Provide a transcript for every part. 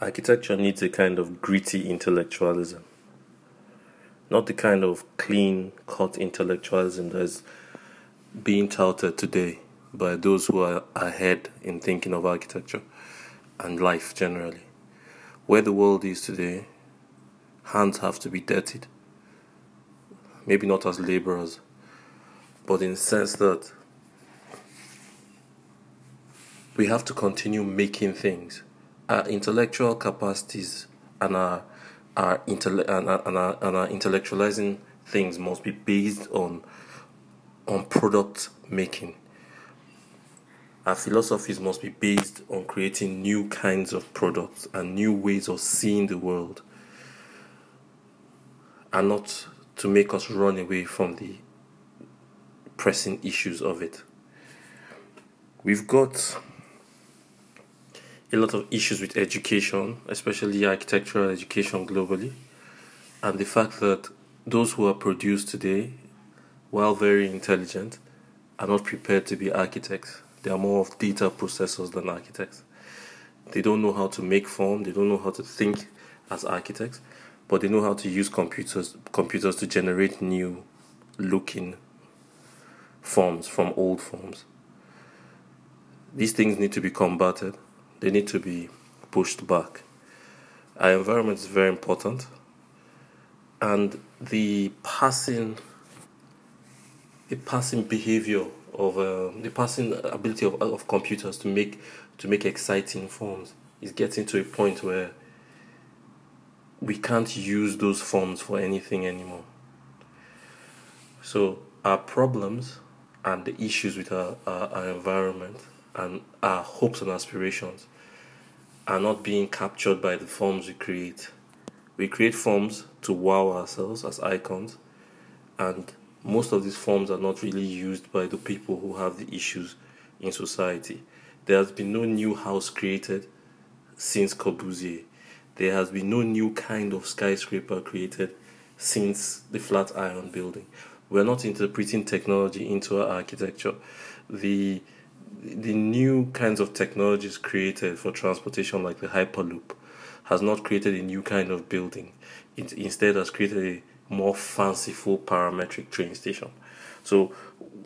Architecture needs a kind of gritty intellectualism, not the kind of clean-cut intellectualism that is being touted today by those who are ahead in thinking of architecture and life generally. Where the world is today, hands have to be dirtied, maybe not as laborers, but in the sense that we have to continue making things. Our intellectual capacities and our intellectualizing things must be based on product making. Our philosophies must be based on creating new kinds of products and new ways of seeing the world, and not to make us run away from the pressing issues of it. We've got a lot of issues with education, especially architectural education globally, and the fact that those who are produced today, while very intelligent, are not prepared to be architects. They are more of data processors than architects. They don't know how to make form, they don't know how to think as architects, but they know how to use computers to generate new looking forms from old forms. These things need to be combated. They need to be pushed back. Our environment is very important, and the passing behavior of the passing ability of computers to make exciting forms is getting to a point where we can't use those forms for anything anymore. So our problems and the issues with our environment and our hopes and aspirations are not being captured by the forms we create. We create forms to wow ourselves as icons, and most of these forms are not really used by the people who have the issues in society. There has been no new house created since Corbusier. There has been no new kind of skyscraper created since the Flatiron building. We're not interpreting technology into our architecture. The new kinds of technologies created for transportation, like the Hyperloop, has not created a new kind of building. It instead has created a more fanciful parametric train station. So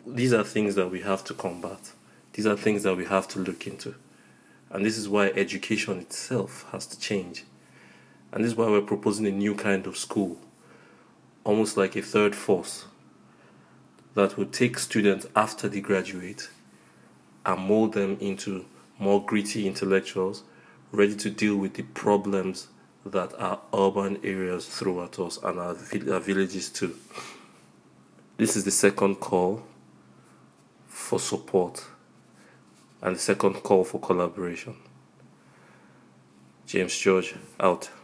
these are things that we have to combat. These are things that we have to look into. And this is why education itself has to change. And this is why we're proposing a new kind of school, almost like a third force, that would take students after they graduate and mold them into more gritty intellectuals, ready to deal with the problems that our urban areas throw at us and our villages too. This is the second call for support and the second call for collaboration. James George, out.